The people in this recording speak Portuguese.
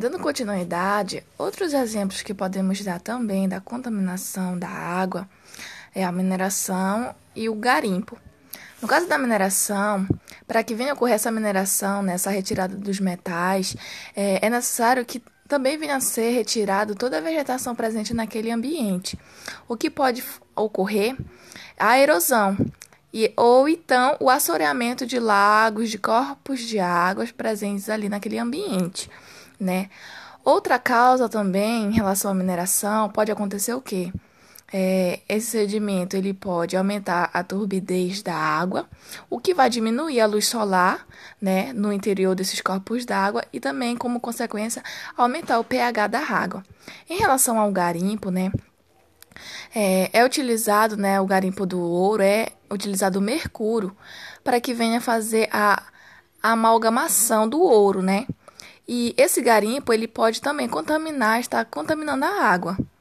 Dando continuidade, outros exemplos que podemos dar também da contaminação da água é a mineração e o garimpo. No caso da mineração, para que venha a ocorrer essa mineração, né, essa retirada dos metais, é necessário que também venha a ser retirada toda a vegetação presente naquele ambiente, o que pode ocorrer a erosão. Ou então o assoreamento de lagos, de corpos de águas presentes ali naquele ambiente, né? Outra causa também em relação à mineração pode acontecer o quê? Esse sedimento ele pode aumentar a turbidez da água, o que vai diminuir a luz solar, né, no interior desses corpos d'água e também, como consequência, aumentar o pH da água. Em relação ao garimpo, né? Utilizado, né, o garimpo do ouro, é utilizado o mercúrio para que venha fazer a amalgamação do ouro, né? E esse garimpo ele pode também contaminar, está contaminando a água.